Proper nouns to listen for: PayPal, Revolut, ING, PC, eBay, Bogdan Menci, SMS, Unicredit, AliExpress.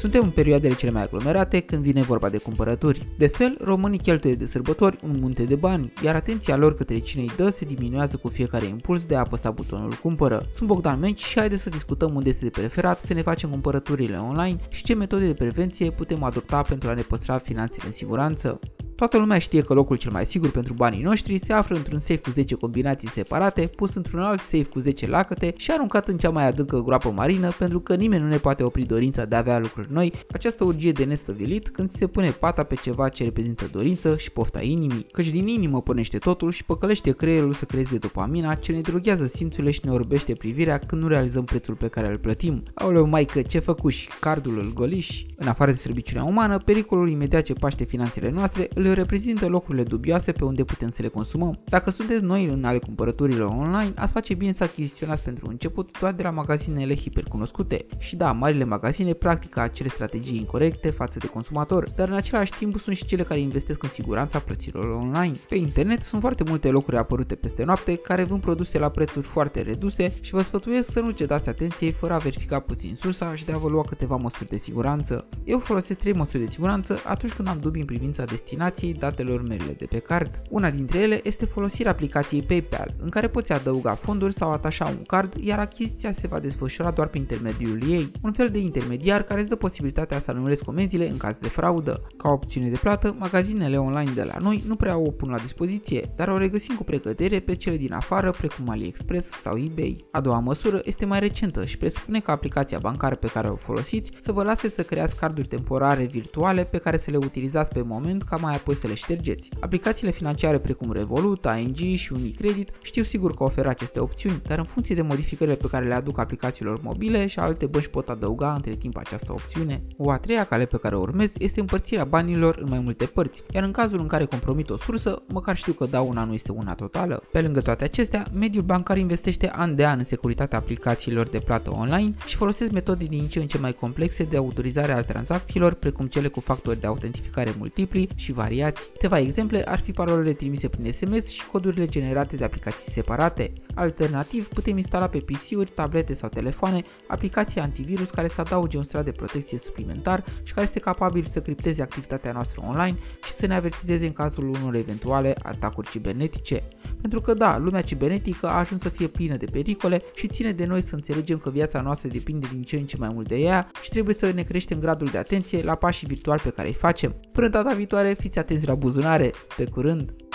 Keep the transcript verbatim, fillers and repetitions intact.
Suntem în perioadele cele mai aglomerate când vine vorba de cumpărături. De fel, românii cheltuie de sărbători un munte de bani, iar atenția lor către cine îi dă se diminuează cu fiecare impuls de a apăsa butonul cumpără. Sunt Bogdan Menci și haideți să discutăm unde este de preferat să ne facem cumpărăturile online și ce metode de prevenție putem adopta pentru a ne păstra finanțele în siguranță. Toată lumea știe că locul cel mai sigur pentru banii noștri se află într-un safe cu zece combinații separate, pus într-un alt safe cu zece lacăte și aruncat în cea mai adâncă groapă marină, pentru că nimeni nu ne poate opri dorința de a avea lucruri noi, această urgie de nestăvilit când se pune pata pe ceva ce reprezintă dorință și pofta inimii, căci din inimă pornește totul și păcălește creierul să creeze dopamina ce ne droghează simțurile și ne orbește privirea când nu realizăm prețul pe care îl plătim. Aoleu maică, ce făcuși, cardul îl goliși? În afară de slăbiciunea umană, pericolul imediat ce paște finanțele noastre îl reprezintă locurile dubioase pe unde putem să le consumăm. Dacă sunteți noi în ale cumpărăturilor online, ați face bine să achiziționați pentru început doar de la magazinele hipercunoscute. Și da, marile magazine practică acele strategii incorrecte față de consumator, dar în același timp sunt și cele care investesc în siguranța prețurilor online. Pe internet sunt foarte multe locuri apărute peste noapte care vând produse la prețuri foarte reduse și vă sfătuiesc să nu cedați atenției fără a verifica puțin sursa și de a vă lua câteva măsuri de siguranță. Eu folosesc trei măsuri de siguranță atunci când am dubii în privința destinației datelor mele de pe card. Una dintre ele este folosirea aplicației PayPal, în care poți adăuga fonduri sau atașa un card, iar achiziția se va desfășura doar prin intermediul ei, un fel de intermediar care îți dă posibilitatea să anulezi comenzile în caz de fraudă. Ca opțiune de plată, magazinele online de la noi nu prea o pun la dispoziție, dar o regăsim cu precădere pe cele din afară, precum AliExpress sau eBay. A doua măsură este mai recentă și presupune că aplicația bancară pe care o folosiți să vă lase să creați carduri temporare virtuale pe care să le utilizați pe moment ca mai apoi să le ștergeți. Aplicațiile financiare precum Revolut, I N G și Unicredit știu sigur că oferă aceste opțiuni, dar în funcție de modificările pe care le aduc aplicațiilor mobile și alte bănci pot adăuga între timp această opțiune. O a treia cale pe care o urmez este împărțirea banilor în mai multe părți, iar în cazul în care compromit o sursă, măcar știu că dauna nu este una totală. Pe lângă toate acestea, mediul bancar investește an de an în securitatea aplicațiilor de plată online și folosesc metode din ce în ce mai complexe de autorizare a tranzacțiilor, precum cele cu factori de autentificare multipli și variați. Câteva exemple ar fi parolele trimise prin S M S și codurile generate de aplicații separate. Alternativ, putem instala pe P C-uri, tablete sau telefoane aplicații antivirus care să adauge un strat de protecție suplimentar și care este capabil să cripteze activitatea noastră online și să ne avertizeze în cazul unor eventuale atacuri cibernetice. Pentru că da, lumea cibernetică a ajuns să fie plină de pericole și ține de noi să înțelegem că viața noastră depinde din ce în ce mai mult de ea și trebuie să ne creștem gradul de atenție la pașii virtuali pe care îi facem. Până data viitoare, fiți atenți la buzunare! Pe curând!